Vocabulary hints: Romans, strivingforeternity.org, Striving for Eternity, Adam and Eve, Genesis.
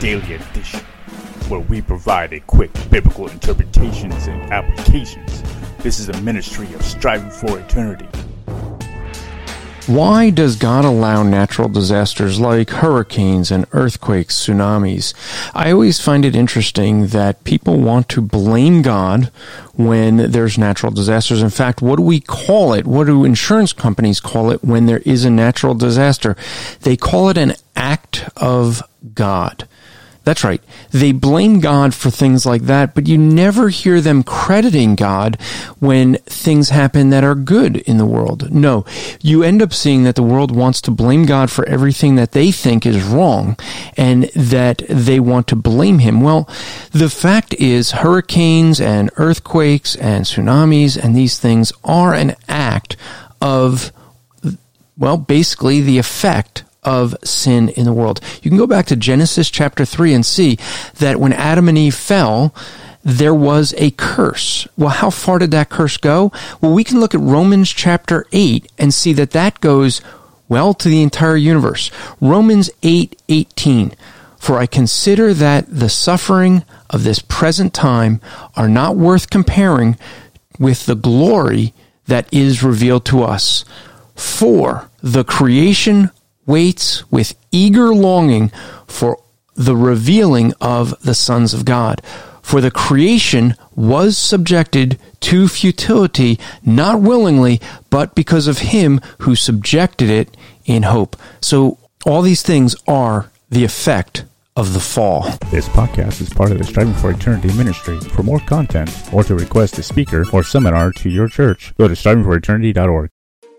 Daily edition, where we provide a quick biblical interpretations and applications. This is a ministry of Striving for Eternity. Why does God allow natural disasters like hurricanes and earthquakes, tsunamis? I always find it interesting that people want to blame God when there's natural disasters. In fact, what do we call it? What do insurance companies call it when there is a natural disaster? They call it an act of God. That's right. They blame God for things like that, but you never hear them crediting God when things happen that are good in the world. No, you end up seeing that the world wants to blame God for everything that they think is wrong and that they want to blame him. Well, the fact is hurricanes and earthquakes and tsunamis and these things are an act of, well, basically the effect of sin in the world. You can go back to Genesis chapter 3 and see that when Adam and Eve fell, there was a curse. Well, how far did that curse go? Well, we can look at Romans chapter 8 and see that that goes, well, to the entire universe. Romans 8:18. For I consider that the suffering of this present time are not worth comparing with the glory that is revealed to us. For the creation waits with eager longing for the revealing of the sons of God. For the creation was subjected to futility, not willingly, but because of him who subjected it in hope. So all these things are the effect of the fall. This podcast is part of the Striving for Eternity ministry. For more content or to request a speaker or seminar to your church, go to strivingforeternity.org.